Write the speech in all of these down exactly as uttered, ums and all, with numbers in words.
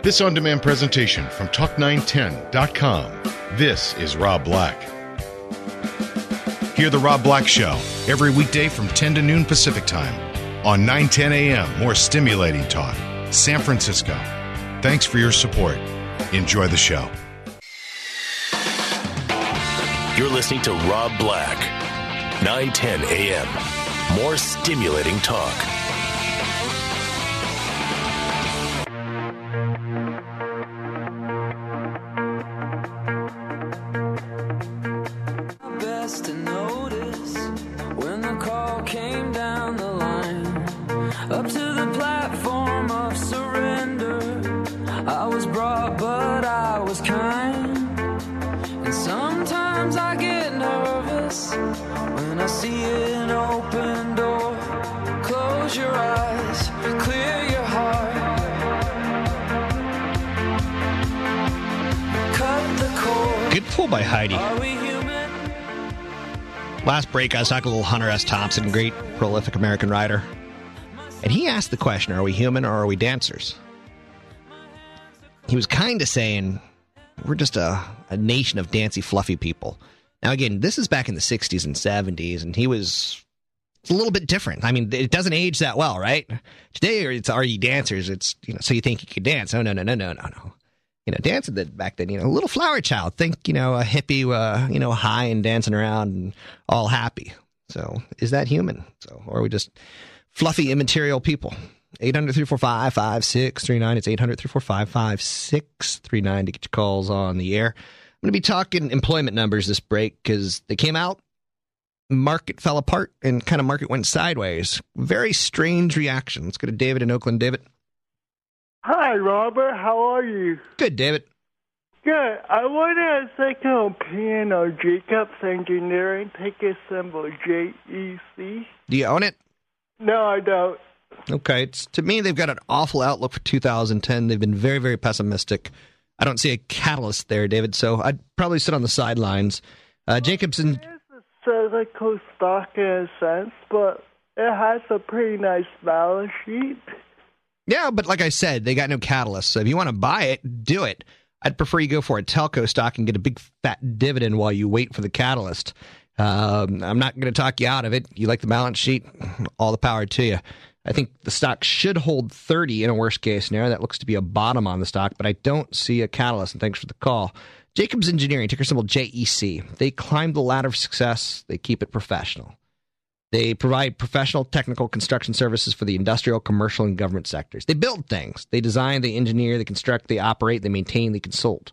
This on-demand presentation from Talk nine ten dot com. This is Rob Black. Hear The Rob Black Show every weekday from ten to noon Pacific Time on nine ten a.m. More stimulating talk. San Francisco. Thanks for your support. Enjoy the show. You're listening to Rob Black. nine ten a.m. More stimulating talk. Last break, I was talking to little Hunter S. Thompson, great, prolific American writer. And he asked the question, are we human or are we dancers? He was kind of saying, we're just a, a nation of dancy, fluffy people. Now, again, this is back in the sixties and seventies, and he was it's a little bit different. I mean, it doesn't age that well, right? Today, it's are you dancers? It's, you know, so you think you can dance. Oh, no, no, no, no, no, no. You know, dancing back then, you know, a little flower child. Think, you know, a hippie, uh, you know, high and dancing around and all happy. So is that human? So, or are we just fluffy, immaterial people? eight hundred, three four five, five six three nine. It's eight hundred, three four five, five six three nine to get your calls on the air. I'm going to be talking employment numbers this break because they came out, market fell apart, and kind of market went sideways. Very strange reaction. Let's go to David in Oakland. David. Hi, Robert. How are you? Good, David. Good. I wanted a second opinion on Jacobs Engineering. Ticker symbol J E C. Do you own it? No, I don't. Okay. It's, to me, they've got an awful outlook for two thousand ten. They've been very, very pessimistic. I don't see a catalyst there, David, so I'd probably sit on the sidelines. Uh, Jacobs... It is a physical stock in a sense, but it has a pretty nice balance sheet. Yeah, but like I said, they got no catalyst. So if you want to buy it, do it. I'd prefer you go for a telco stock and get a big fat dividend while you wait for the catalyst. Um, I'm not going to talk you out of it. You like the balance sheet, all the power to you. I think the stock should hold thirty in a worst case scenario. That looks to be a bottom on the stock, but I don't see a catalyst. And thanks for the call. Jacobs Engineering, ticker symbol J E C. They climb the ladder of success. They keep it professional. They provide professional technical construction services for the industrial, commercial, and government sectors. They build things. They design, they engineer, they construct, they operate, they maintain, they consult.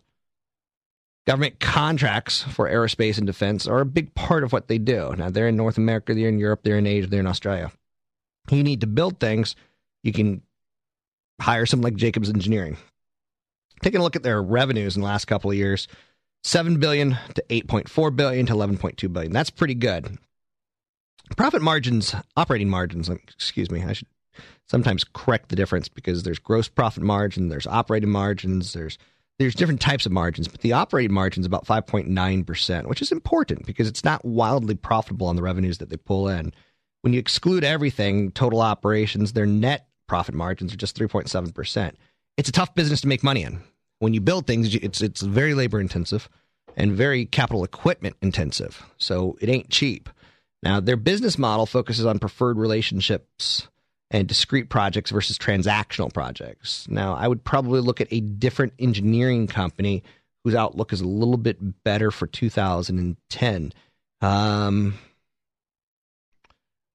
Government contracts for aerospace and defense are a big part of what they do. Now, they're in North America, they're in Europe, they're in Asia, they're in Australia. You need to build things. You can hire someone like Jacobs Engineering. Taking a look at their revenues in the last couple of years, seven billion dollars to eight point four billion dollars to eleven point two billion dollars. That's pretty good. Profit margins, operating margins, excuse me, I should sometimes correct the difference because there's gross profit margin, there's operating margins, there's there's different types of margins, but the operating margin is about five point nine percent, which is important because it's not wildly profitable on the revenues that they pull in. When you exclude everything, total operations, their net profit margins are just three point seven percent. It's a tough business to make money in. When you build things, it's it's very labor intensive and very capital equipment intensive, so it ain't cheap. Now, their business model focuses on preferred relationships and discrete projects versus transactional projects. Now, I would probably look at a different engineering company whose outlook is a little bit better for two thousand ten. Um,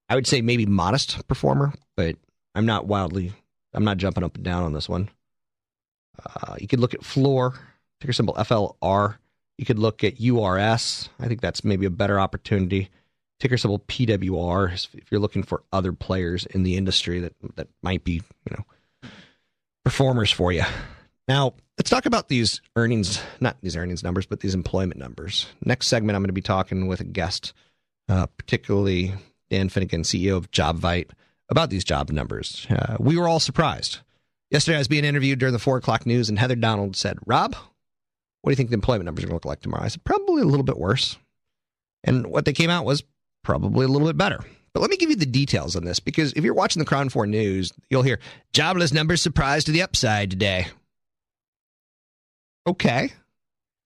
I would say maybe modest performer, but I'm not wildly, I'm not jumping up and down on this one. Uh, you could look at Floor, ticker symbol F L R. You could look at U R S. I think that's maybe a better opportunity. ticker symbol P W R, if you're looking for other players in the industry that, that might be, you know, performers for you. Now, let's talk about these earnings, not these earnings numbers, but these employment numbers. Next segment, I'm going to be talking with a guest, uh, particularly Dan Finnegan, C E O of JobVite, about these job numbers. Uh, we were all surprised. Yesterday, I was being interviewed during the four o'clock news, and Heather Donald said, "Rob, what do you think the employment numbers are going to look like tomorrow?" I said, "Probably a little bit worse." And what they came out was probably a little bit better. But let me give you the details on this, because if you're watching the Crown four News, you'll hear, "Jobless numbers surprise to the upside today." Okay,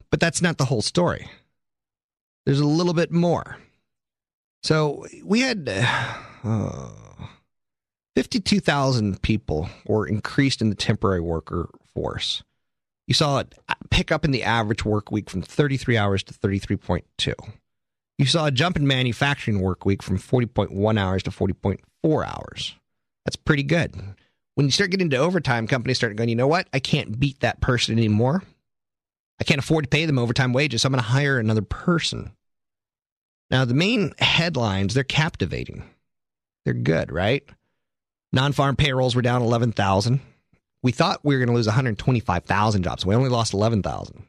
but that's not the whole story. There's a little bit more. So we had uh, fifty-two thousand people were increased in the temporary worker force. You saw it pick up in the average work week from thirty-three hours to thirty-three point two. You saw a jump in manufacturing work week from forty point one hours to forty point four hours. That's pretty good. When you start getting into overtime, companies start going, you know what? I can't beat that person anymore. I can't afford to pay them overtime wages, so I'm going to hire another person. Now, the main headlines, they're captivating. They're good, right? Non-farm payrolls were down eleven thousand. We thought we were going to lose one hundred twenty-five thousand jobs. We only lost eleven thousand.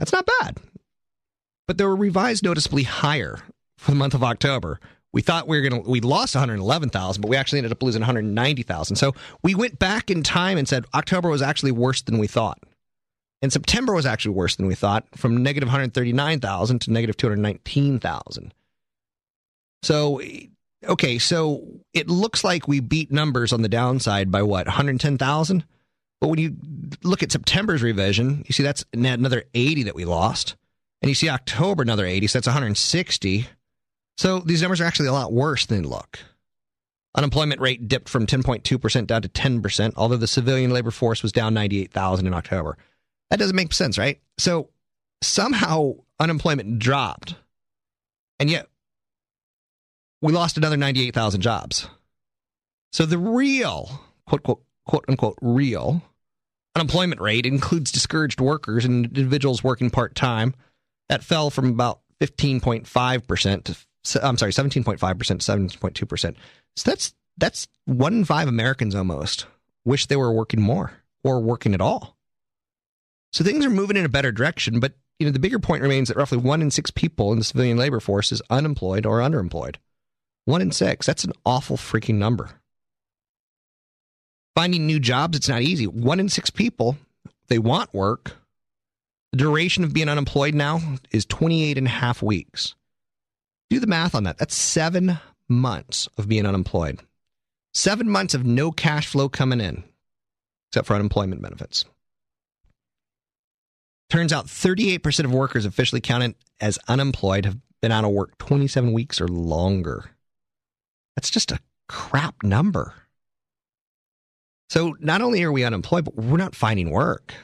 That's not bad. But they were revised noticeably higher for the month of October. We thought we were going to, we lost one hundred eleven thousand, but we actually ended up losing one hundred ninety thousand. So we went back in time and said October was actually worse than we thought. And September was actually worse than we thought, from negative one hundred thirty-nine thousand to negative two hundred nineteen thousand. So, okay, so it looks like we beat numbers on the downside by what, one hundred ten thousand? But when you look at September's revision, you see that's another eighty that we lost. And you see October, another eighty, so that's one hundred sixty. So these numbers are actually a lot worse than they look. Unemployment rate dipped from ten point two percent down to ten percent, although the civilian labor force was down ninety-eight thousand in October. That doesn't make sense, right? So somehow unemployment dropped, and yet we lost another ninety-eight thousand jobs. So the real, quote, quote, quote, unquote, real unemployment rate includes discouraged workers and individuals working part-time. That fell from about fifteen point five percent to I'm sorry, seventeen point five percent, seventeen point two percent. So that's that's one in five Americans almost wish they were working more or working at all. So things are moving in a better direction. But, you know, the bigger point remains that roughly one in six people in the civilian labor force is unemployed or underemployed. One in six. That's an awful freaking number. Finding new jobs, it's not easy. One in six people, they want work. The duration of being unemployed now is twenty-eight and a half weeks. Do the math on that. That's seven months of being unemployed. Seven months of no cash flow coming in, except for unemployment benefits. Turns out thirty-eight percent of workers officially counted as unemployed have been out of work twenty-seven weeks or longer. That's just a crap number. So not only are we unemployed, but we're not finding work.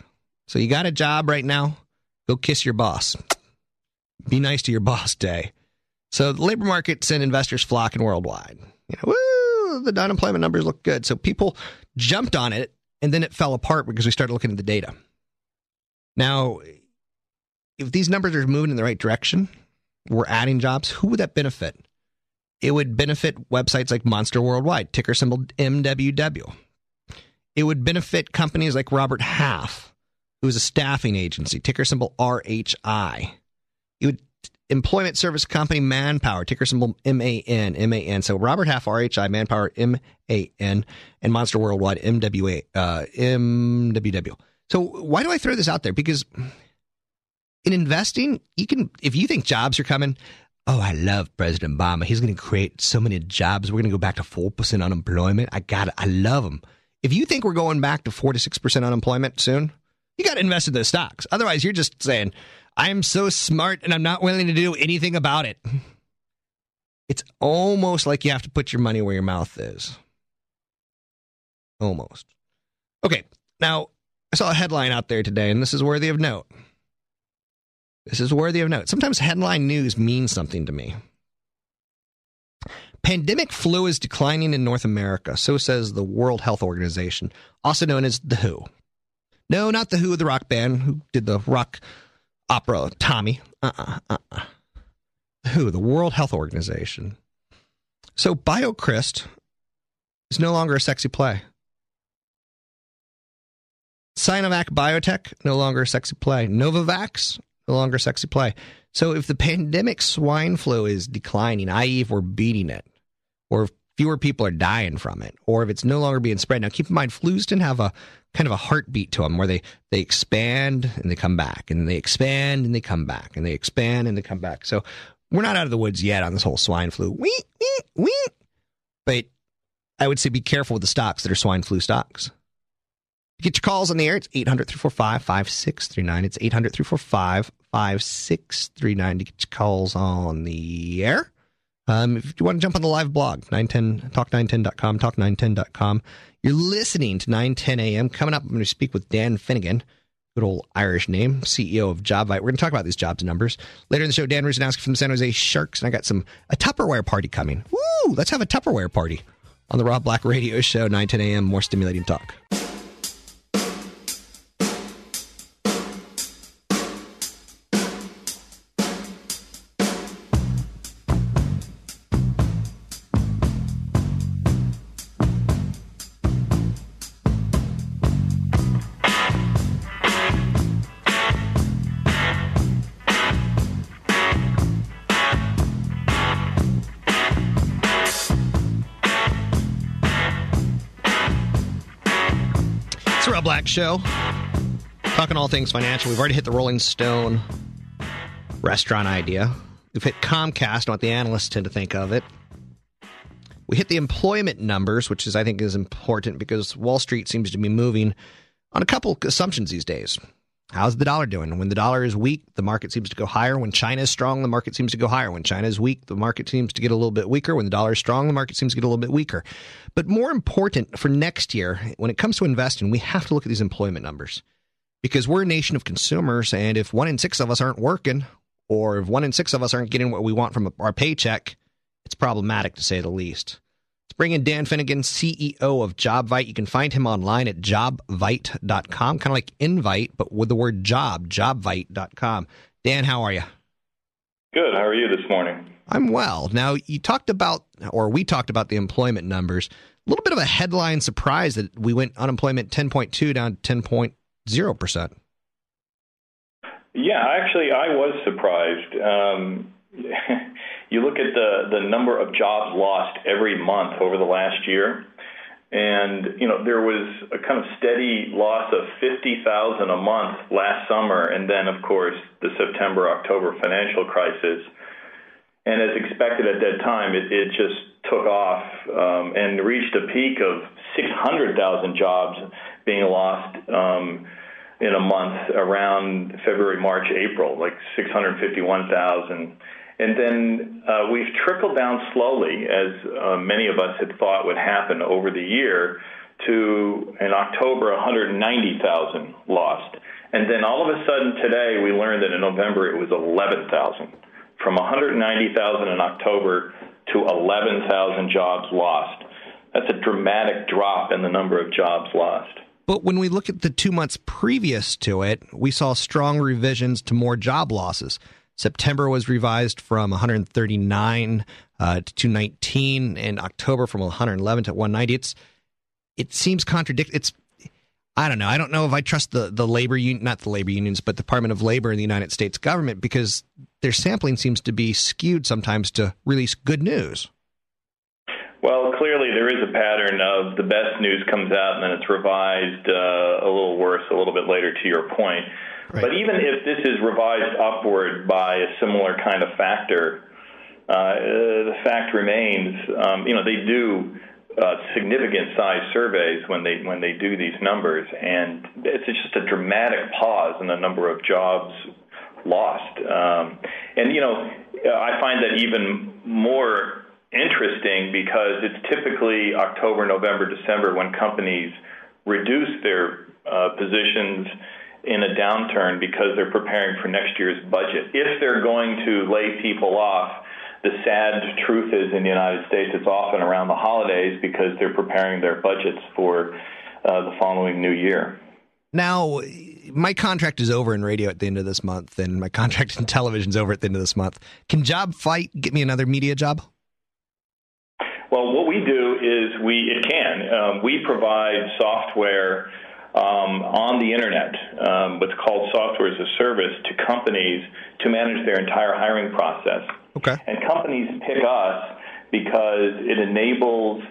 So you got a job right now, go kiss your boss. Be nice to your boss day. So the labor markets and investors flocking worldwide. You know, woo, the unemployment numbers look good. So people jumped on it, and then it fell apart because we started looking at the data. Now, if these numbers are moving in the right direction, we're adding jobs, who would that benefit? It would benefit websites like Monster Worldwide, ticker symbol M W W. It would benefit companies like Robert Half, who is a staffing agency, ticker symbol R H I. It would employment service company Manpower, ticker symbol M A N, M A N. So Robert Half, R H I, Manpower, M A N, and Monster Worldwide, M W A, uh, M W W. So why do I throw this out there? Because in investing, you can, if you think jobs are coming, oh, I love President Obama. He's going to create so many jobs. We're going to go back to four percent unemployment. I got it. I love him. If you think we're going back to four to six percent unemployment soon, you got to invest in those stocks. Otherwise, you're just saying, I'm so smart and I'm not willing to do anything about it. It's almost like you have to put your money where your mouth is. Almost. Okay, now, I saw a headline out there today, and this is worthy of note. This is worthy of note. Sometimes headline news means something to me. Pandemic flu is declining in North America, so says the World Health Organization, also known as The Who. No, not The Who, the rock band who did the rock opera, Tommy. Uh-uh, uh-uh. W H O, the World Health Organization. So BioCryst is no longer a sexy play. Sinovac Biotech, no longer a sexy play. Novavax, no longer a sexy play. So if the pandemic swine flu is declining, that is if we're beating it, or if fewer people are dying from it, or if it's no longer being spread. Now, keep in mind, flus didn't have a kind of a heartbeat to them where they, they expand and they come back, and they expand and they come back, and they expand and they come back. So we're not out of the woods yet on this whole swine flu. Wee, wee, wee. But I would say be careful with the stocks that are swine flu stocks. Get your calls on the air. It's eight hundred, three four five, five six three nine. It's eight hundred, three four five, five six three nine to get your calls on the air. Um, if you want to jump on the live blog, nine ten, talk nine ten dot com, talk nine ten dot com. You're listening to nine ten a.m. Coming up, I'm going to speak with Dan Finnegan, good old Irish name, C E O of JobVite. We're going to talk about these jobs numbers. Later in the show, Dan Rusanowsky from the San Jose Sharks, and I got some a Tupperware party coming. Woo! Let's have a Tupperware party on the Rob Black Radio Show, nine ten a.m., more stimulating talk. Show talking all things financial. We've already hit the Rolling Stone restaurant idea. We've hit Comcast, what the analysts tend to think of it. We hit the employment numbers, which is I think is important because Wall Street seems to be moving on a couple assumptions these days. How's the dollar doing? When the dollar is weak, the market seems to go higher. When China is strong, the market seems to go higher. When China is weak, the market seems to get a little bit weaker. When the dollar is strong, the market seems to get a little bit weaker. But more important for next year, when it comes to investing, we have to look at these employment numbers because we're a nation of consumers. And if one in six of us aren't working, or if one in six of us aren't getting what we want from our paycheck, it's problematic to say the least. Let's bring in Dan Finnegan, C E O of JobVite. You can find him online at job vite dot com, kind of like invite, but with the word job, job vite dot com. Dan, how are you? Good. How are you this morning? I'm well. Now, you talked about, or we talked about the employment numbers. A little bit of a headline surprise that we went unemployment ten point two down to ten point zero percent. Yeah, actually, I was surprised. Um, You look at the, the number of jobs lost every month over the last year, and you know there was a kind of steady loss of fifty thousand a month last summer, and then, of course, the September-October financial crisis. And as expected at that time, it, it just took off um, and reached a peak of six hundred thousand jobs being lost um in a month around February, March, April, like six hundred fifty-one thousand. And then uh, we've trickled down slowly, as uh, many of us had thought would happen over the year, to, in October, one hundred ninety thousand lost. And then all of a sudden today we learned that in November it was eleven thousand. From one hundred ninety thousand in October to eleven thousand jobs lost. That's a dramatic drop in the number of jobs lost. But when we look at the two months previous to it, we saw strong revisions to more job losses. September was revised from one hundred thirty-nine uh, to two nineteen, and October from one hundred eleven to one ninety. It's it seems contradictory. It's I don't know. I don't know if I trust the the labor union, not the labor unions, but Department of Labor in the United States government, because their sampling seems to be skewed sometimes to release good news. Well, clearly there is a pattern of the best news comes out and then it's revised uh, a little worse a little bit later, to your point. Right. But even if this is revised upward by a similar kind of factor, uh, uh, the fact remains, um, you know, they do uh, significant size surveys when they when they do these numbers, and it's just a dramatic pause in the number of jobs lost. Um, and, you know, I find that even more interesting because it's typically October, November, December when companies reduce their uh, positions in a downturn because they're preparing for next year's budget. If they're going to lay people off, the sad truth is in the United States it's often around the holidays because they're preparing their budgets for uh, the following new year. Now, my contract is over in radio at the end of this month, and my contract in television is over at the end of this month. Can JobVite get me another media job? Well, what we do is we it can. Um, we provide software um, on the Internet, um, what's called software as a service, to companies to manage their entire hiring process. Okay. And companies pick us because it enables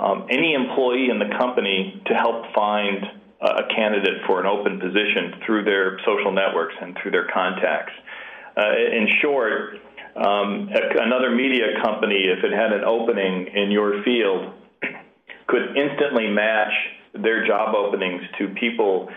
um, any employee in the company to help find a candidate for an open position through their social networks and through their contacts. Uh, in short, um, another media company, if it had an opening in your field, could instantly match their job openings to people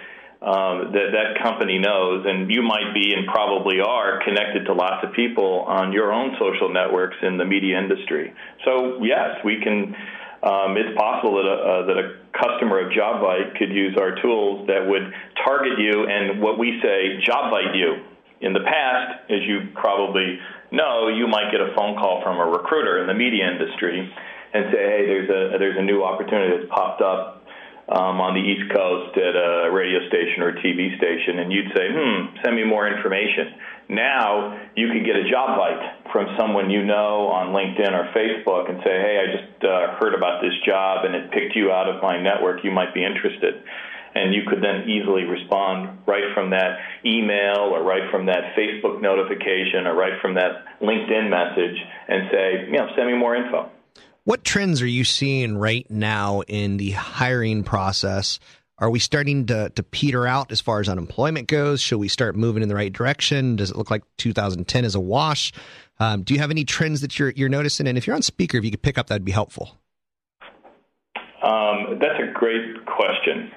um, that that company knows. And you might be, and probably are, connected to lots of people on your own social networks in the media industry. So, yes, we can... Um, it's possible that a, uh, that a customer of JobVite could use our tools that would target you and what we say, JobVite you. In the past, as you probably know, you might get a phone call from a recruiter in the media industry and say, hey, there's a there's a new opportunity that's popped up um, on the East Coast at a radio station or a T V station, and you'd say, hmm, send me more information. Now you could get a JobVite from someone you know on LinkedIn or Facebook and say, hey, I just uh, heard about this job and it picked you out of my network. You might be interested. And you could then easily respond right from that email or right from that Facebook notification or right from that LinkedIn message and say, you know, send me more info. What trends are you seeing right now in the hiring process? Are we starting to, to peter out as far as unemployment goes? Should we start moving in the right direction? Does it look like two thousand ten is a wash? Um, do you have any trends that you're you're noticing? And if you're on speaker, if you could pick up, that'd be helpful. Um, that's a great question.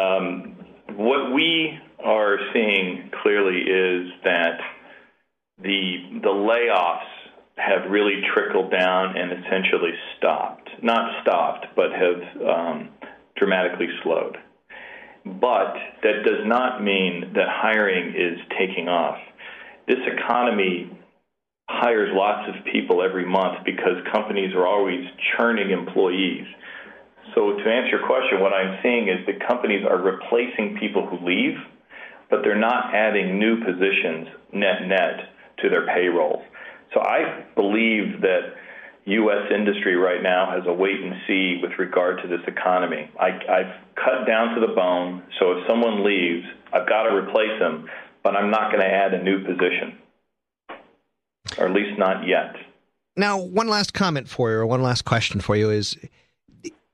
Um, what we are seeing clearly is that the the layoffs have really trickled down and essentially stopped. Not stopped, but have um, dramatically slowed. But that does not mean that hiring is taking off. This economy hires lots of people every month because companies are always churning employees. So to answer your question, what I'm seeing is that companies are replacing people who leave, but they're not adding new positions net-net to their payrolls. So I believe that U S industry right now has a wait and see with regard to this economy. I, I've cut down to the bone, so if someone leaves, I've got to replace them, but I'm not going to add a new position, or at least not yet. Now, one last comment for you, or one last question for you is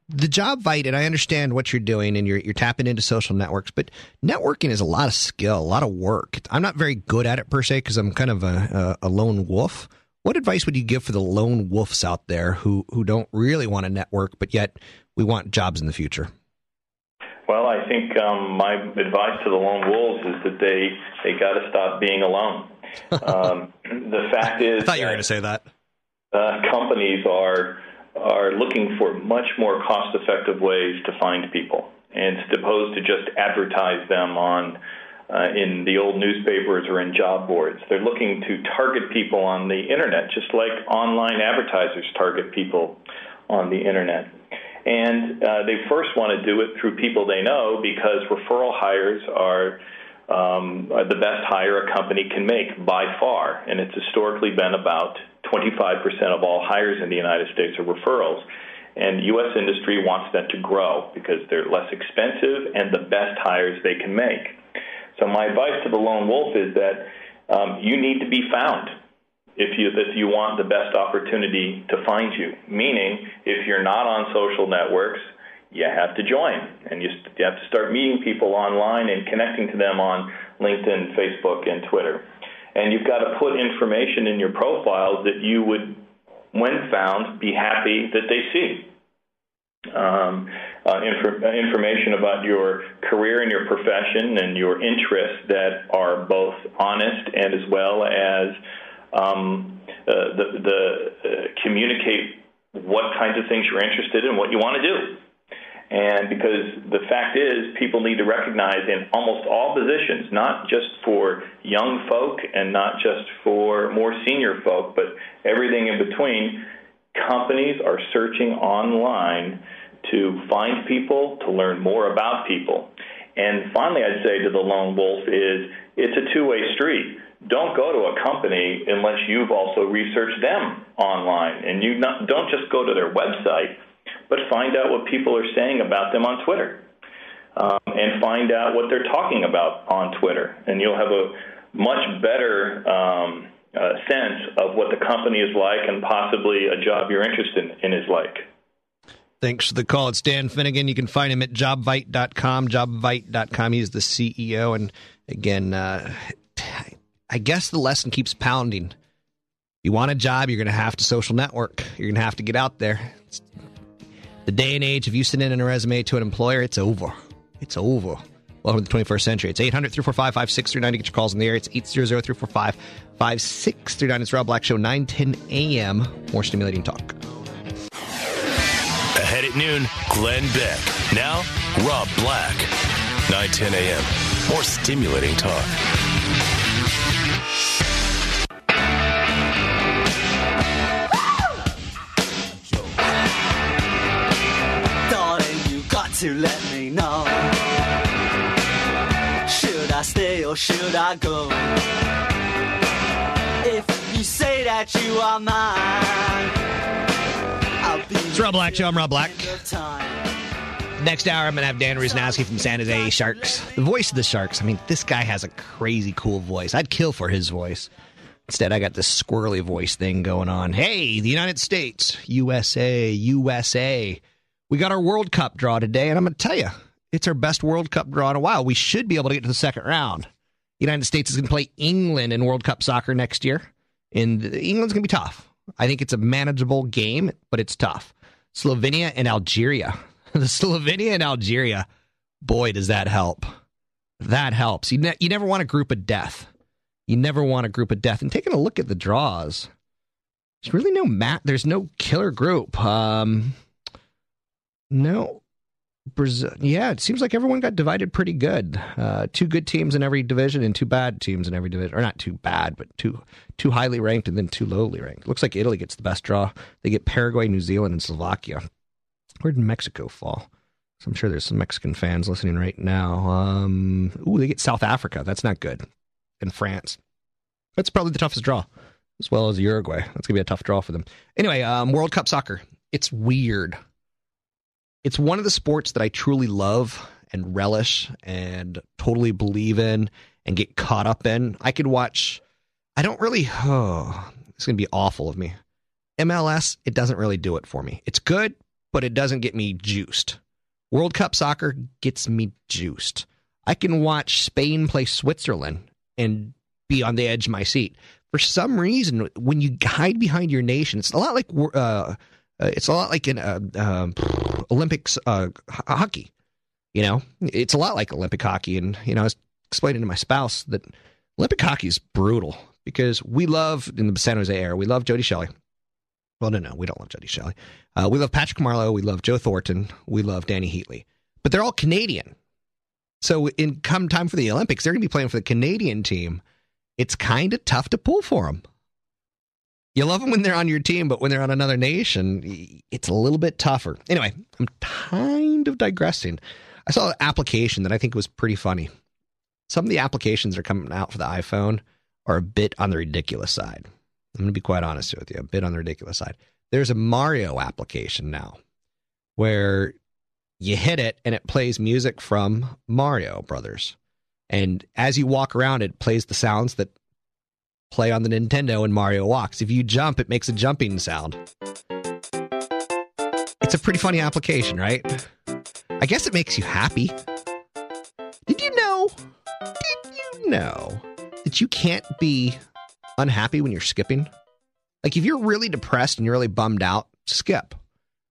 the JobVite, and I understand what you're doing, and you're, you're tapping into social networks, but networking is a lot of skill, a lot of work. I'm not very good at it per se because I'm kind of a, a, a lone wolf. What advice would you give for the lone wolves out there who, who don't really want to network, but yet we want jobs in the future? Well, I think um, my advice to the lone wolves is that they, they got to stop being alone. Um, the fact is... I thought you were going to say that. Uh, companies are, are looking for much more cost-effective ways to find people, and as opposed to just advertise them on... Uh, in the old newspapers or in job boards. They're looking to target people on the Internet, just like online advertisers target people on the Internet. And uh, they first want to do it through people they know because referral hires are, um, are the best hire a company can make by far. And it's historically been about twenty-five percent of all hires in the United States are referrals. And U S industry wants that to grow because they're less expensive and the best hires they can make. So my advice to the lone wolf is that um, you need to be found if you if you want the best opportunity to find you. Meaning, if you're not on social networks, you have to join, and you, you have to start meeting people online and connecting to them on LinkedIn, Facebook, and Twitter. And you've got to put information in your profiles that you would, when found, be happy that they see. Um, uh, inf- information about your career and your profession and your interests that are both honest and as well as um, uh, the, the uh, communicate what kinds of things you're interested in, what you want to do. And because the fact is, people need to recognize in almost all positions, not just for young folk and not just for more senior folk, but everything in between, companies are searching online to find people, to learn more about people. And finally, I'd say to the lone wolf is it's a two-way street. Don't go to a company unless you've also researched them online. And you not, don't just go to their website, but find out what people are saying about them on Twitter. Um, and find out what they're talking about on Twitter. And you'll have a much better um, uh, sense of what the company is like and possibly a job you're interested in, in is like. Thanks for the call. It's Dan Finnegan. You can find him at job vite dot com, job vite dot com. He's the C E O. And again, uh, I guess the lesson keeps pounding. You want a job, you're going to have to social network. You're going to have to get out there. It's the day and age, if you send in a resume to an employer, it's over. It's over. Welcome to the twenty-first century. It's eight hundred, three four five, five six three nine to get your calls in the air. It's eight hundred, three four five, five six three nine. It's Rob Black Show, nine ten a.m. More stimulating talk. Ahead at noon, Glenn Beck. Now, Rob Black. nine ten a.m. More stimulating talk. Darling, you got to let me know. Should I stay or should I go? If you say that you are mine. It's Rob Black Show. I'm Rob Black. Next hour, I'm going to have Dan Rusanowsky from San Jose Sharks. The voice of the Sharks. I mean, this guy has a crazy cool voice. I'd kill for his voice. Instead, I got this squirrely voice thing going on. Hey, the United States. U S A. U S A. We got our World Cup draw today, and I'm going to tell you, it's our best World Cup draw in a while. We should be able to get to the second round. The United States is going to play England in World Cup soccer next year, and England's going to be tough. I think it's a manageable game, but it's tough. Slovenia and Algeria. The Slovenia and Algeria. Boy, does that help. That helps. You, ne- you never want a group of death. You never want a group of death. And taking a look at the draws, there's really no mat. There's no killer group. Um, no. Brazil. Yeah, it seems like everyone got divided pretty good. Uh, two good teams in every division and two bad teams in every division. Or not too bad, but two two highly ranked and then two lowly ranked. Looks like Italy gets the best draw. They get Paraguay, New Zealand, and Slovakia. Where did Mexico fall? So I'm sure there's some Mexican fans listening right now. Um, ooh, they get South Africa. That's not good. And France. That's probably the toughest draw, as well as Uruguay. That's going to be a tough draw for them. Anyway, um, World Cup soccer. It's weird. It's one of the sports that I truly love and relish and totally believe in and get caught up in. I could watch, I don't really, oh, it's going to be awful of me. M L S, it doesn't really do it for me. It's good, but it doesn't get me juiced. World Cup soccer gets me juiced. I can watch Spain play Switzerland and be on the edge of my seat. For some reason, when you hide behind your nation, it's a lot like uh, it's a lot like in a... Uh, uh, Olympics uh, h- hockey, you know, it's a lot like Olympic hockey. And, you know, I was explaining to my spouse that Olympic hockey is brutal because we love in the San Jose area. We love Jody Shelley. Well, no, no, we don't love Jody Shelley. Uh, we love Patrick Marleau. We love Joe Thornton. We love Danny Heatley, but they're all Canadian. So in come time for the Olympics, they're going to be playing for the Canadian team. It's kind of tough to pull for them. You love them when they're on your team, but when they're on another nation, it's a little bit tougher. Anyway, I'm kind of digressing. I saw an application that I think was pretty funny. Some of the applications that are coming out for the iPhone are a bit on the ridiculous side. I'm going to be quite honest with you, a bit on the ridiculous side. There's a Mario application now where you hit it and it plays music from Mario Brothers. And as you walk around, it plays the sounds that play on the Nintendo and Mario walks. If you jump, it makes a jumping sound. It's a pretty funny application, right? I guess it makes you happy. Did you know? Did you know that you can't be unhappy when you're skipping? Like if you're really depressed and you're really bummed out, skip.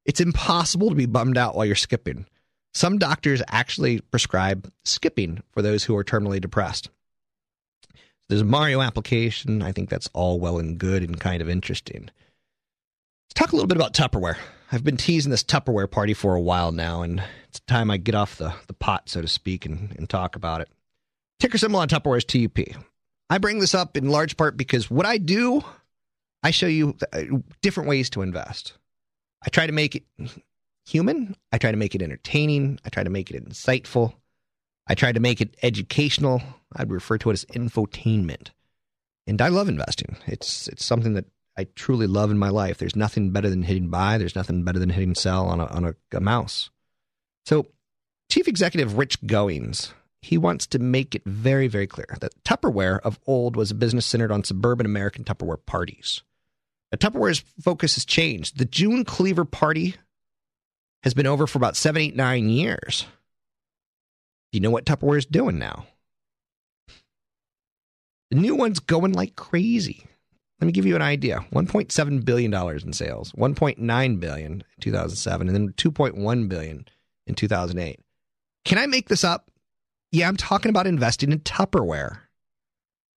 It's impossible to be bummed out while you're skipping. Some doctors actually prescribe skipping for those who are terminally depressed. There's a Mario application. I think that's all well and good and kind of interesting. Let's talk a little bit about Tupperware. I've been teasing this Tupperware party for a while now, and it's time I get off the, the pot, so to speak, and, and talk about it. Ticker symbol on Tupperware is T U P. I bring this up in large part because what I do, I show you different ways to invest. I try to make it human. I try to make it entertaining. I try to make it insightful. I tried to make it educational. I'd refer to it as infotainment. And I love investing. It's it's something that I truly love in my life. There's nothing better than hitting buy. There's nothing better than hitting sell on a, on a, a mouse. So Chief Executive Rich Goings, he wants to make it very, very clear that Tupperware of old was a business centered on suburban American Tupperware parties. Now, Tupperware's focus has changed. The June Cleaver Party has been over for about seven, eight, nine years. Do you know what Tupperware is doing now? The new one's going like crazy. Let me give you an idea. one point seven billion dollars in sales, one point nine billion dollars in two thousand seven, and then two point one billion dollars in two thousand eight. Can I make this up? Yeah, I'm talking about investing in Tupperware.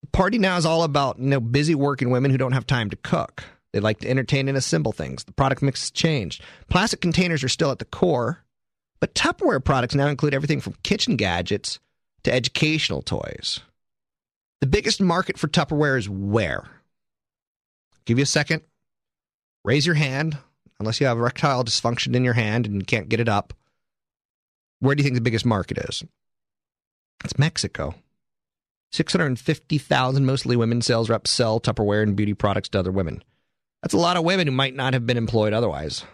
The party now is all about, you know, busy working women who don't have time to cook. They like to entertain and assemble things. The product mix has changed. Plastic containers are still at the core, but Tupperware products now include everything from kitchen gadgets to educational toys. The biggest market for Tupperware is where? I'll give you a second. Raise your hand, unless you have erectile dysfunction in your hand and you can't get it up. Where do you think the biggest market is? It's Mexico. six hundred fifty thousand mostly women sales reps sell Tupperware and beauty products to other women. That's a lot of women who might not have been employed otherwise.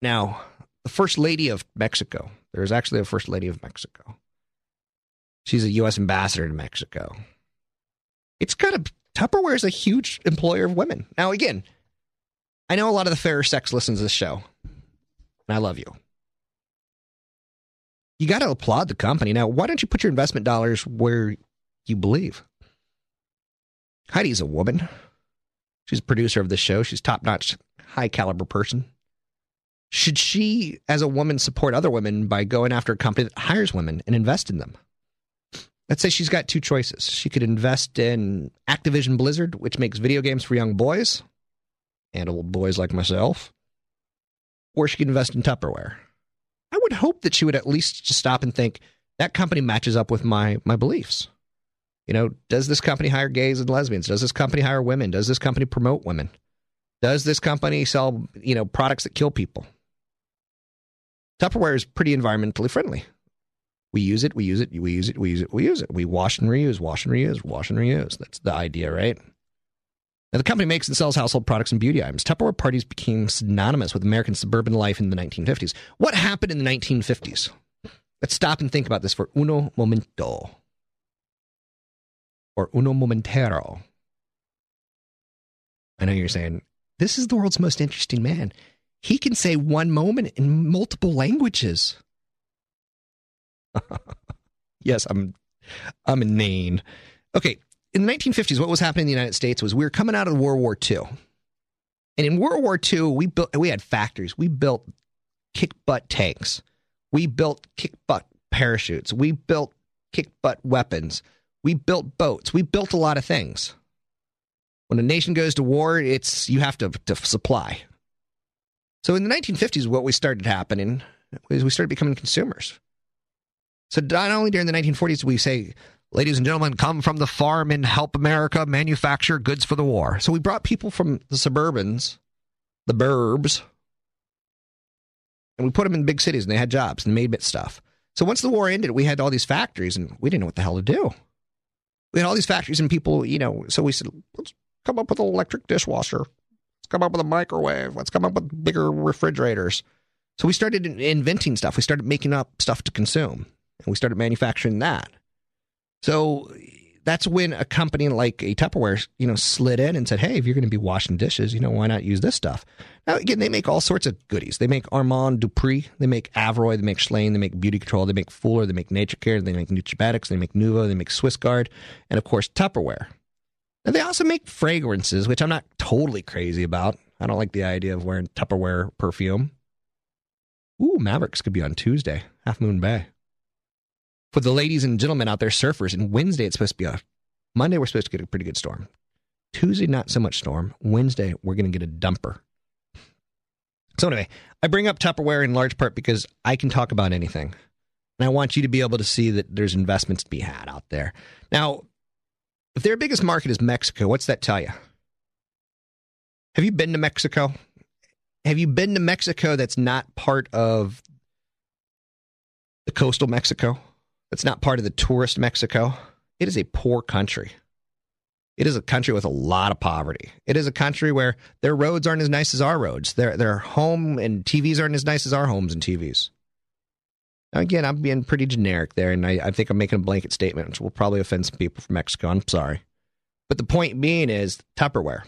Now, the First Lady of Mexico, there is actually a First Lady of Mexico. She's a U S ambassador to Mexico. It's kind of, Tupperware is a huge employer of women. Now, again, I know a lot of the fairer sex listens to this show, and I love you. You got to applaud the company. Now, why don't you put your investment dollars where you believe? Heidi's a woman. She's a producer of this show. She's a top-notch, high-caliber person. Should she, as a woman, support other women by going after a company that hires women and invest in them? Let's say she's got two choices. She could invest in Activision Blizzard, which makes video games for young boys and old boys like myself, or she could invest in Tupperware. I would hope that she would at least just stop and think, that company matches up with my my beliefs. You know, does this company hire gays and lesbians? Does this company hire women? Does this company promote women? Does this company sell, you know, products that kill people? Tupperware is pretty environmentally friendly. We use it, we use it, we use it, we use it, we use it. We wash and reuse, wash and reuse, wash and reuse. That's the idea, right? Now, the company makes and sells household products and beauty items. Tupperware parties became synonymous with American suburban life in the nineteen fifties. What happened in the nineteen fifties? Let's stop and think about this for uno momento. Or uno momentero. I know you're saying, this is the world's most interesting man. He can say one moment in multiple languages. Yes, I'm I'm inane. Okay, in the nineteen fifties, what was happening in the United States was we were coming out of World War Two. And in World War Two, we built we had factories. We built kick-butt tanks. We built kick-butt parachutes. We built kick-butt weapons. We built boats. We built a lot of things. When a nation goes to war, it's you have to, to supply. So in the nineteen fifties, what we started happening is we started becoming consumers. So not only during the nineteen forties, we say, ladies and gentlemen, come from the farm and help America manufacture goods for the war. So we brought people from the suburbans, the burbs, and we put them in big cities and they had jobs and made stuff. So once the war ended, we had all these factories and we didn't know what the hell to do. We had all these factories and people, you know, so we said, let's come up with an electric dishwasher. Let's come up with a microwave. Let's come up with bigger refrigerators. So we started inventing stuff. We started making up stuff to consume. And we started manufacturing that. So that's when a company like a Tupperware, you know, slid in and said, hey, if you're going to be washing dishes, you know, why not use this stuff? Now, again, they make all sorts of goodies. They make Armand Dupree. They make Avroy. They make Schlein. They make Beauty Control. They make Fuller. They make NatureCare. They make Nutribatics. They make Nuvo. They make Swiss Guard. And, of course, Tupperware. Now, they also make fragrances, which I'm not totally crazy about. I don't like the idea of wearing Tupperware perfume. Ooh, Mavericks could be on Tuesday. Half Moon Bay. For the ladies and gentlemen out there, surfers, and Wednesday it's supposed to be a, Monday we're supposed to get a pretty good storm. Tuesday, not so much storm. Wednesday, we're going to get a dumper. So anyway, I bring up Tupperware in large part because I can talk about anything. And I want you to be able to see that there's investments to be had out there. Now, if their biggest market is Mexico, what's that tell you? Have you been to Mexico? Have you been to Mexico that's not part of the coastal Mexico. That's not part of the tourist Mexico. It is a poor country. It is a country with a lot of poverty. It is a country where their roads aren't as nice as our roads. Their their home and T Vs aren't as nice as our homes and T Vs. Now, again, I'm being pretty generic there, and I, I think I'm making a blanket statement, which will probably offend some people from Mexico. I'm sorry. But the point being is Tupperware.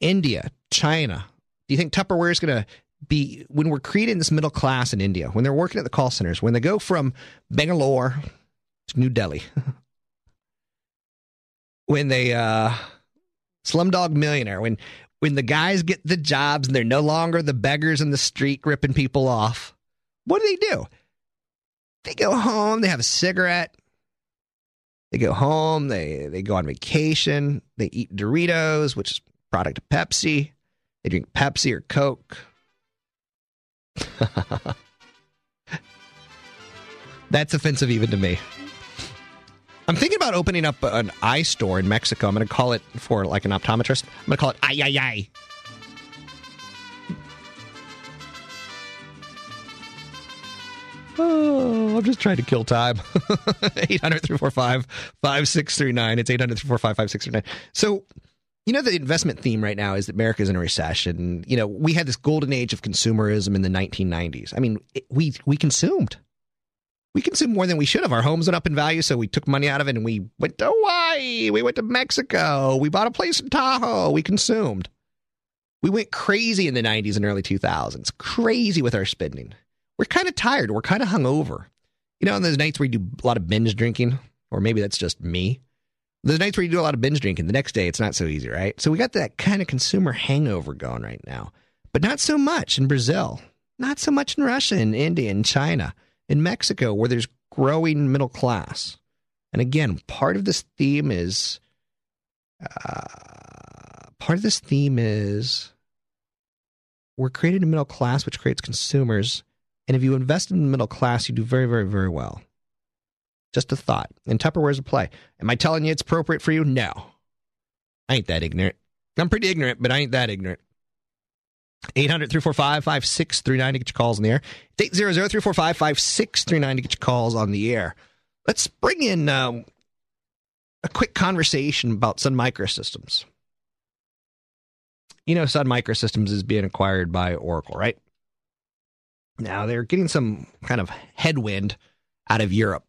India, China. Do you think Tupperware is going to be, when we're creating this middle class in India, when they're working at the call centers, when they go from Bangalore to New Delhi, when they uh, Slumdog Millionaire, when when the guys get the jobs and they're no longer the beggars in the street ripping people off, what do they do? They go home. They have a cigarette. They go home. They they go on vacation. They eat Doritos, which is a product of Pepsi. They drink Pepsi or Coke. That's offensive even to me. I'm thinking about opening up an eye store in Mexico. I'm going to call it, for like an optometrist, I'm going to call it Ay Ay Ay. Oh, I'm just trying to kill time. eight hundred, three four five, five six three nine. It's eight hundred, three four five, five six three nine. So, you know, the investment theme right now is that America's in a recession. You know, we had this golden age of consumerism in the nineteen nineties. I mean, it, we we consumed. We consumed more than we should have. Our homes went up in value, so we took money out of it and we went to Hawaii. We went to Mexico. We bought a place in Tahoe. We consumed. We went crazy in the nineties and early two thousands. Crazy with our spending. We're kind of tired. We're kind of hungover. You know, on those nights where you do a lot of binge drinking, or maybe that's just me. Those nights where you do a lot of binge drinking, the next day it's not so easy, right? So we got that kind of consumer hangover going right now. But not so much in Brazil. Not so much in Russia and India and China. In Mexico, where there's growing middle class. And again, part of this theme is... Uh, part of this theme is... We're creating a middle class, which creates consumers... And if you invest in the middle class, you do very, very, very well. Just a thought. And Tupperware's a play. Am I telling you it's appropriate for you? No. I ain't that ignorant. I'm pretty ignorant, but I ain't that ignorant. eight hundred, three four five, five six three nine to get your calls on the air. It's eight hundred, three four five, five six three nine to get your calls on the air. Let's bring in um, a quick conversation about Sun Microsystems. You know, Sun Microsystems is being acquired by Oracle, right? Now, they're getting some kind of headwind out of Europe,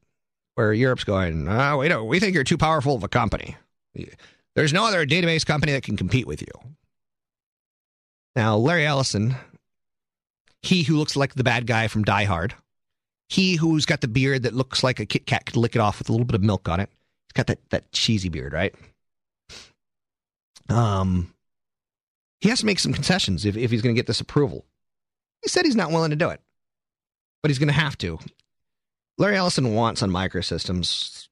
where Europe's going, oh, wait, no, we think you're too powerful of a company. There's no other database company that can compete with you. Now, Larry Ellison, he who looks like the bad guy from Die Hard, he who's got the beard that looks like a Kit Kat could lick it off with a little bit of milk on it. He's got that, that cheesy beard, right? Um, he has to make some concessions if, if he's going to get this approval. He said he's not willing to do it, but he's going to have to. Larry Ellison wants on Microsystems.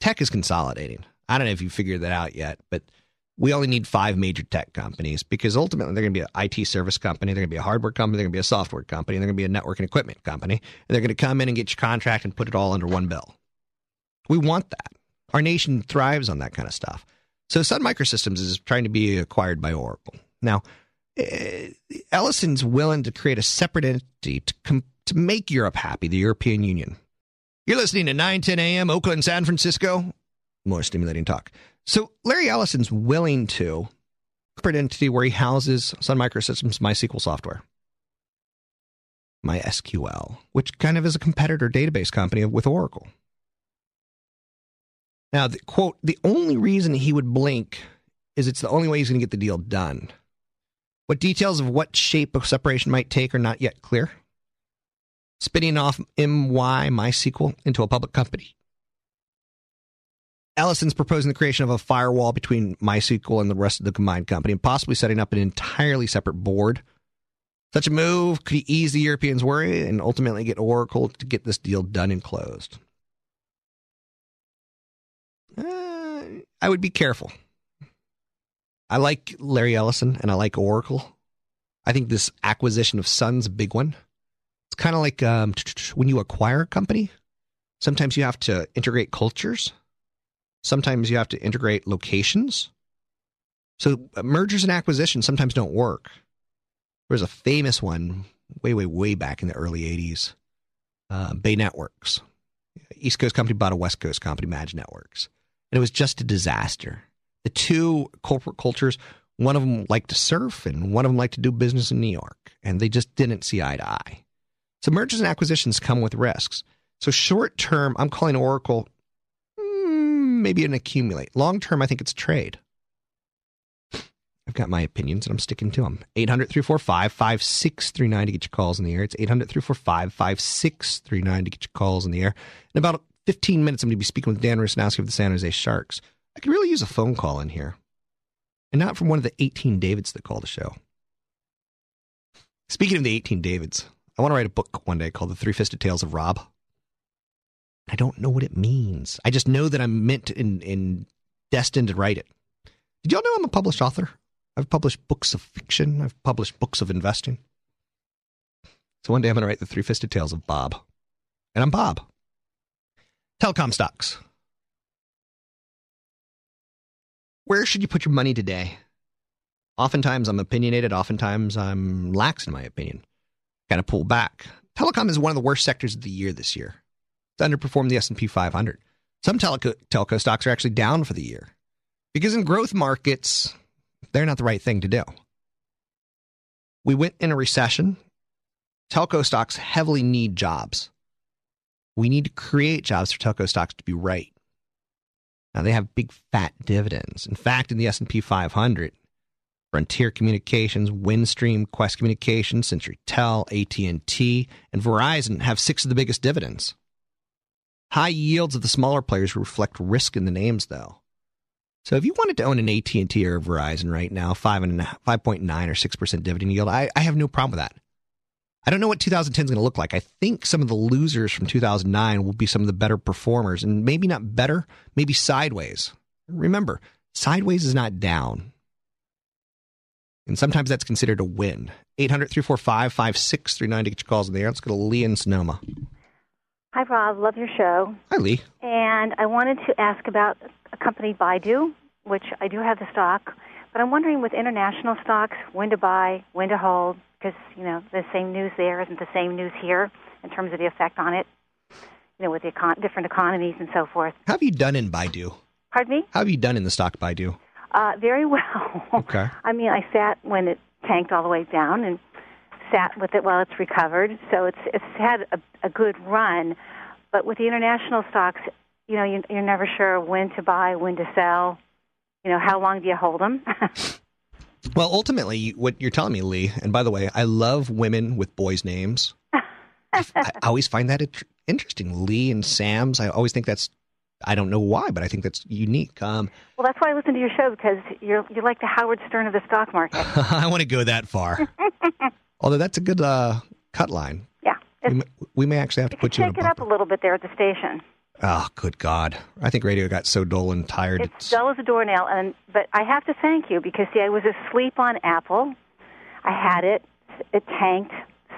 Tech is consolidating. I don't know if you figured that out yet, but we only need five major tech companies because ultimately they're going to be an I T service company. They're going to be a hardware company. They're going to be a software company. They're going to be a network and equipment company. And they're going to come in and get your contract and put it all under one bill. We want that. Our nation thrives on that kind of stuff. So Sun Microsystems is trying to be acquired by Oracle. Now, Ellison's willing to create a separate entity to com- to make Europe happy, the European Union. You're listening to nine ten a.m. Oakland, San Francisco. More stimulating talk. So Larry Ellison's willing to separate entity where he houses Sun Microsystems MySQL software, MySQL, which kind of is a competitor database company with Oracle. Now, the, quote, the only reason he would blink is it's the only way he's going to get the deal done. What details of what shape a separation might take are not yet clear. Spinning off M Y, MySQL, into a public company. Ellison's proposing the creation of a firewall between MySQL and the rest of the combined company, and possibly setting up an entirely separate board. Such a move could ease the Europeans' worry and ultimately get Oracle to get this deal done and closed. Uh, I would be careful. I like Larry Ellison, and I like Oracle. I think this acquisition of Sun's a big one. It's kind of like um, when you acquire a company, sometimes you have to integrate cultures. Sometimes you have to integrate locations. So mergers and acquisitions sometimes don't work. There was a famous one way, way, way back in the early eighties. Uh, Bay Networks. East Coast company bought a West Coast company, Madge Networks. And it was just a disaster. The two corporate cultures, one of them liked to surf and one of them liked to do business in New York. And they just didn't see eye to eye. So mergers and acquisitions come with risks. So short term, I'm calling Oracle maybe an accumulate. Long term, I think it's a trade. I've got my opinions and I'm sticking to them. eight hundred, three four five, five six three nine to get your calls in the air. It's eight hundred, three four five, five six three nine to get your calls in the air. In about fifteen minutes, I'm going to be speaking with Dan Rusanowsky of the San Jose Sharks. I could really use a phone call in here. And not from one of the eighteen Davids that call the show. Speaking of the eighteen Davids, I want to write a book one day called The Three-Fisted Tales of Rob. I don't know what it means. I just know that I'm meant and, and destined to write it. Did y'all know I'm a published author? I've published books of fiction. I've published books of investing. So one day I'm going to write The Three-Fisted Tales of Bob. And I'm Bob. Telecom stocks. Where should you put your money today? Oftentimes I'm opinionated. Oftentimes I'm lax in my opinion. Kind of pull back. Telecom is one of the worst sectors of the year this year. Underperformed the S and P five hundred. Some telco, telco stocks are actually down for the year because in growth markets, they're not the right thing to do. We went in a recession. Telco stocks heavily need jobs. We need to create jobs for telco stocks to be right. Now, they have big fat dividends. In fact, in the S and P five hundred, Frontier Communications, Windstream, Quest Communications, CenturyTel, A T and T, and Verizon have six of the biggest dividends. High yields of the smaller players reflect risk in the names, though. So if you wanted to own an A T and T or a Verizon right now, five point nine or six percent dividend yield, I, I have no problem with that. I don't know what two thousand ten is going to look like. I think some of the losers from two thousand nine will be some of the better performers, and maybe not better, maybe sideways. Remember, sideways is not down. And sometimes that's considered a win. eight hundred, three four five, five six three nine to get your calls in the air. Let's go to Lee in Sonoma. Hi, Rob. Love your show. Hi, Lee. And I wanted to ask about a company, Baidu, which I do have the stock. But I'm wondering with international stocks, when to buy, when to hold, because, you know, the same news there isn't the same news here in terms of the effect on it, you know, with the econ- different economies and so forth. How have you done in Baidu? Pardon me? How have you done in the stock Baidu? Uh, very well. Okay. I mean, I sat when it tanked all the way down and sat with it while it's recovered, so it's it's had a, a good run. But with the international stocks, you know, you, you're never sure when to buy, when to sell. You know, how long do you hold them? Well, ultimately, what you're telling me, Lee, and by the way, I love women with boys' names. I, I always find that it, interesting. Lee and Sam's, I always think that's, I don't know why, but I think that's unique. Um, well, that's why I listen to your show, because you're, you're like the Howard Stern of the stock market. I want to go that far. Although that's a good uh, cut line. Yeah. We may, we may actually have to put you in a bumper. Take it up a little bit there at the station. Oh, good God. I think radio got so dull and tired. It's, it's... dull as a doornail. And But I have to thank you because, see, I was asleep on Apple. I had it. It tanked.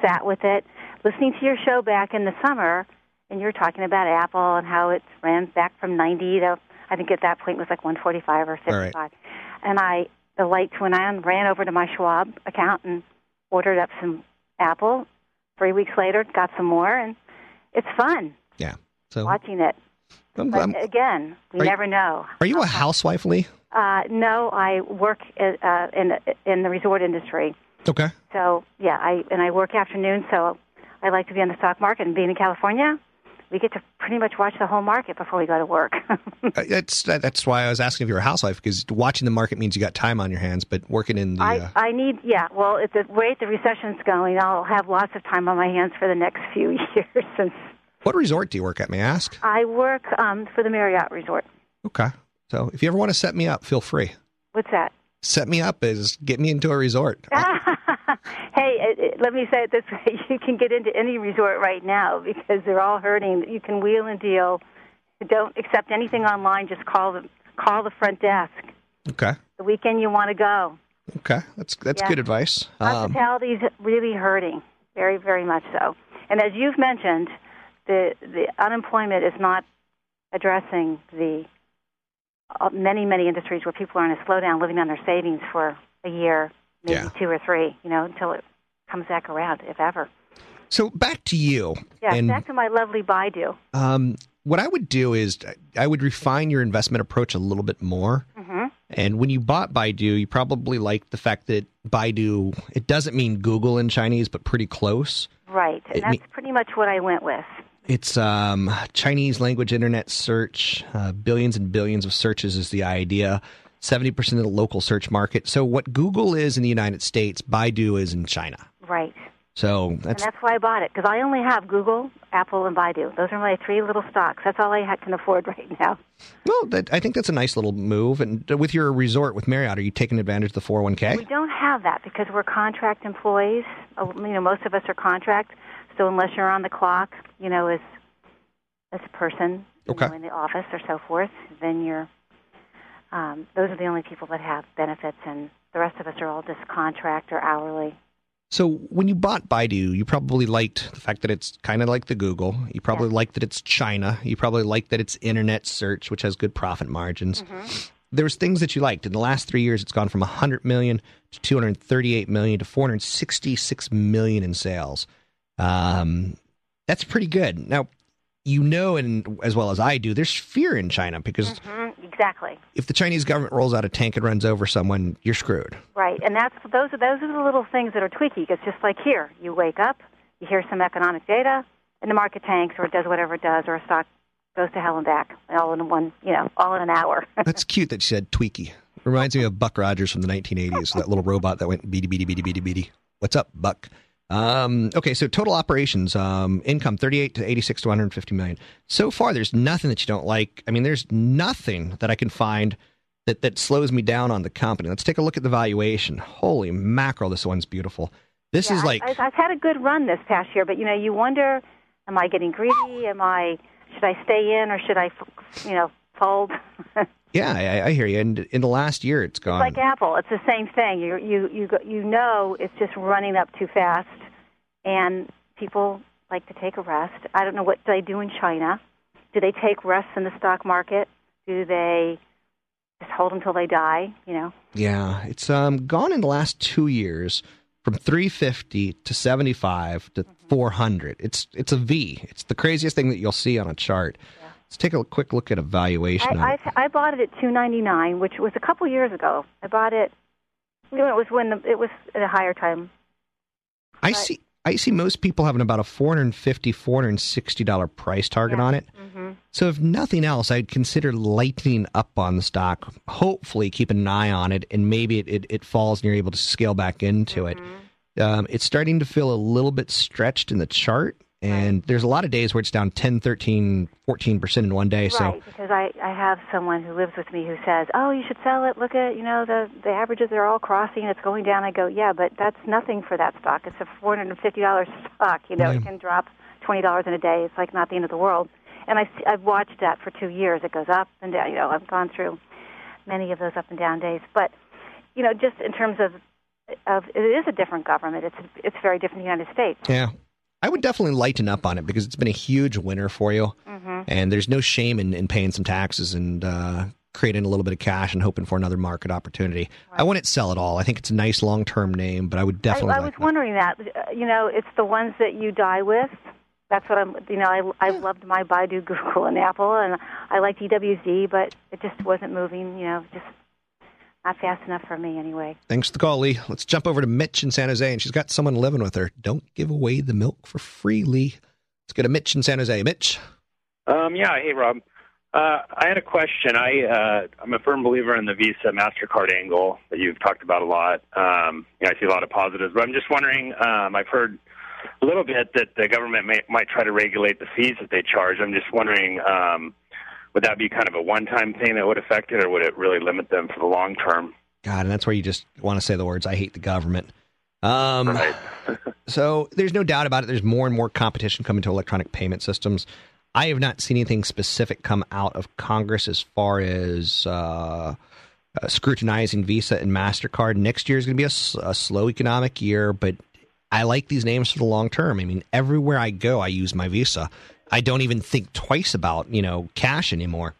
Sat with it. Listening to your show back in the summer, and you were talking about Apple and how it ran back from ninety to, I think at that point it was like one forty-five or fifty-five. Right. And I, the light went on, ran over to my Schwab account and ordered up some Apple. Three weeks later, got some more, and it's fun. Yeah. So watching it. I'm, but I'm, again, we never you, know. Are you a housewife, Lee? Uh, no, I work uh, in in the resort industry. Okay. So, yeah, I and I work afternoon, so I like to be on the stock market. And being in California, we get to pretty much watch the whole market before we go to work. That's that's why I was asking if you're a housewife, because watching the market means you got time on your hands, but working in the... I, uh... I need, yeah, well, at the rate the recession's going, I'll have lots of time on my hands for the next few years. Since... What resort do you work at, may I ask? I work um, for the Marriott Resort. Okay. So if you ever want to set me up, feel free. What's that? Set me up is get me into a resort. Hey, let me say it this way. You can get into any resort right now because they're all hurting. You can wheel and deal. Don't accept anything online. Just call the, call the front desk. Okay. The weekend you want to go. Okay. That's that's yeah. good advice. Hospitality's um, really hurting. Very, very much so. And as you've mentioned, the, the unemployment is not addressing the uh, many, many industries where people are in a slowdown living on their savings for a year. Maybe yeah. two or three, you know, until it comes back around, if ever. So back to you. Yeah, and, back to my lovely Baidu. Um, what I would do is I would refine your investment approach a little bit more. Mm-hmm. And when you bought Baidu, you probably liked the fact that Baidu, it doesn't mean Google in Chinese, but pretty close. Right. And it that's me- pretty much what I went with. It's um, Chinese language internet search. Uh, billions and billions of searches is the idea. seventy percent of the local search market. So what Google is in the United States, Baidu is in China. Right. So that's, and that's why I bought it, because I only have Google, Apple, and Baidu. Those are my three little stocks. That's all I can afford right now. Well, that, I think that's a nice little move. And with your resort with Marriott, are you taking advantage of the four oh one k? We don't have that because we're contract employees. You know, most of us are contract. So unless you're on the clock, you know, as, as a person okay. you know, in the office or so forth, then you're um, those are the only people that have benefits, and the rest of us are all just contract or hourly. So when you bought Baidu, you probably liked the fact that it's kind of like the Google. You probably yeah. liked that it's China. You probably liked that it's internet search, which has good profit margins. Mm-hmm. There was things that you liked. In the last three years, it's gone from one hundred million dollars to two hundred thirty-eight million dollars to four hundred sixty-six million dollars in sales. Um, that's pretty good. Now, you know, and as well as I do, there's fear in China because mm-hmm, exactly. if the Chinese government rolls out a tank and runs over someone, you're screwed. Right, and that's those are those are the little things that are tweaky. It's just like here, you wake up, you hear some economic data, and the market tanks, or it does whatever it does, or a stock goes to hell and back, all in one, you know, all in an hour. That's cute that she said tweaky. Reminds me of Buck Rogers from the nineteen eighties, that little robot that went beady beady beady beady beady. What's up, Buck? Um, okay, so total operations, um, income, thirty-eight to eighty-six to one hundred fifty million. So far, there's nothing that you don't like. I mean, there's nothing that I can find that, that slows me down on the company. Let's take a look at the valuation. Holy mackerel, this one's beautiful. This yeah, is like... I, I've had a good run this past year, but, you know, you wonder, am I getting greedy? Am I, should I stay in or should I, you know, fold? Yeah, I, I hear you. And in the last year, it's gone. It's like Apple. It's the same thing. You you you go, you know it's just running up too fast, and people like to take a rest. I don't know what they do in China. Do they take rests in the stock market? Do they just hold them till they die, you know? Yeah, it's um, gone in the last two years from three fifty to seventy-five to mm-hmm. four hundred. It's, it's a V. It's the craziest thing that you'll see on a chart. Yeah. Let's take a quick look at a valuation. I, I, I bought it at two ninety-nine, which was a couple years ago. I bought it, you know, it was when the, it was at a higher time. I but, see. I see most people having about a four hundred fifty dollars, four hundred sixty dollars price target yeah. on it. Mm-hmm. So if nothing else, I'd consider lightening up on the stock. Hopefully, keeping an eye on it, and maybe it, it, it falls and you're able to scale back into mm-hmm. it. Um, it's starting to feel a little bit stretched in the chart. And there's a lot of days where it's down ten, thirteen, fourteen percent in one day. Right, so. because I, I have someone who lives with me who says, oh, you should sell it. Look at, you know, the, the averages are all crossing. It's going down. I go, yeah, but that's nothing for that stock. It's a four hundred fifty dollars stock. You know, right. It can drop twenty dollars in a day. It's like not the end of the world. And I, I've watched that for two years. It goes up and down. You know, I've gone through many of those up and down days. But, you know, just in terms of, of it is a different government. It's, it's very different in the United States. Yeah. I would definitely lighten up on it because it's been a huge winner for you. Mm-hmm. And there's no shame in, in paying some taxes and uh, creating a little bit of cash and hoping for another market opportunity. Right. I wouldn't sell it all. I think it's a nice long-term name, but I would definitely I, I was wondering that. that. You know, it's the ones that you die with. That's what I'm, you know, I, I've loved my Baidu, Google, and Apple, and I liked E W Z, but it just wasn't moving, you know, just not fast enough for me anyway. Thanks for the call, Lee. Let's jump over to Mitch in San Jose, and she's got someone living with her. Don't give away the milk for free, Lee. Let's go to Mitch in San Jose. Mitch? Um, yeah, hey, Rob. Uh, I had a question. I, uh, I'm a firm believer in the Visa MasterCard angle that you've talked about a lot. Um, you know, I see a lot of positives, but I'm just wondering, um, I've heard a little bit that the government may, might try to regulate the fees that they charge. I'm just wondering... Um, Would that be kind of a one-time thing that would affect it, or would it really limit them for the long term? God, and that's where you just want to say the words, I hate the government. Um, right. So there's no doubt about it. There's more and more competition coming to electronic payment systems. I have not seen anything specific come out of Congress as far as uh, uh, scrutinizing Visa and MasterCard. Next year is going to be a, a slow economic year, but I like these names for the long term. I mean, everywhere I go, I use my Visa. I don't even think twice about, you know, cash anymore.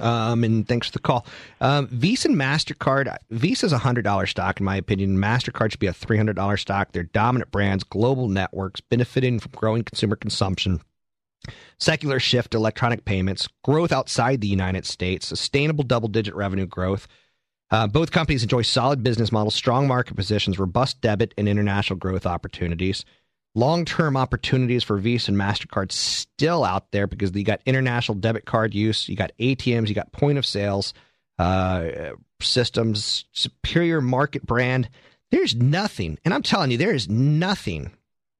Um, and thanks for the call. Um, Visa and MasterCard. Visa's a one hundred dollars stock, in my opinion. MasterCard should be a three hundred dollars stock. They're dominant brands, global networks, benefiting from growing consumer consumption, secular shift to electronic payments, growth outside the United States, sustainable double-digit revenue growth. Uh, both companies enjoy solid business models, strong market positions, robust debit and international growth opportunities. Long-term opportunities for Visa and MasterCard still out there because you got international debit card use, you got A T Ms, you got point of sales uh, systems, superior market brand. There's nothing, and I'm telling you, there is nothing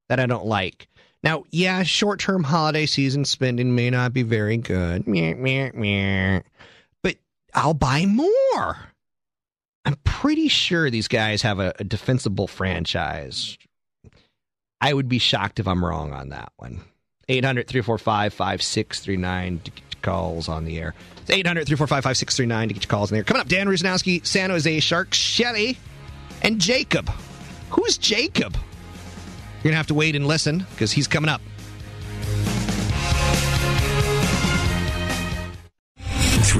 that I don't like. Now, yeah, short-term holiday season spending may not be very good, meh, meh, meh, but I'll buy more. I'm pretty sure these guys have a, a defensible franchise. I would be shocked if I'm wrong on that one. eight hundred, three four five, five six three nine to get your calls on the air. It's eight hundred, three four five, five six three nine to get your calls on the air. Coming up, Dan Rusanowsky, San Jose Sharks, Shelly, and Jacob. Who's Jacob? You're going to have to wait and listen because he's coming up.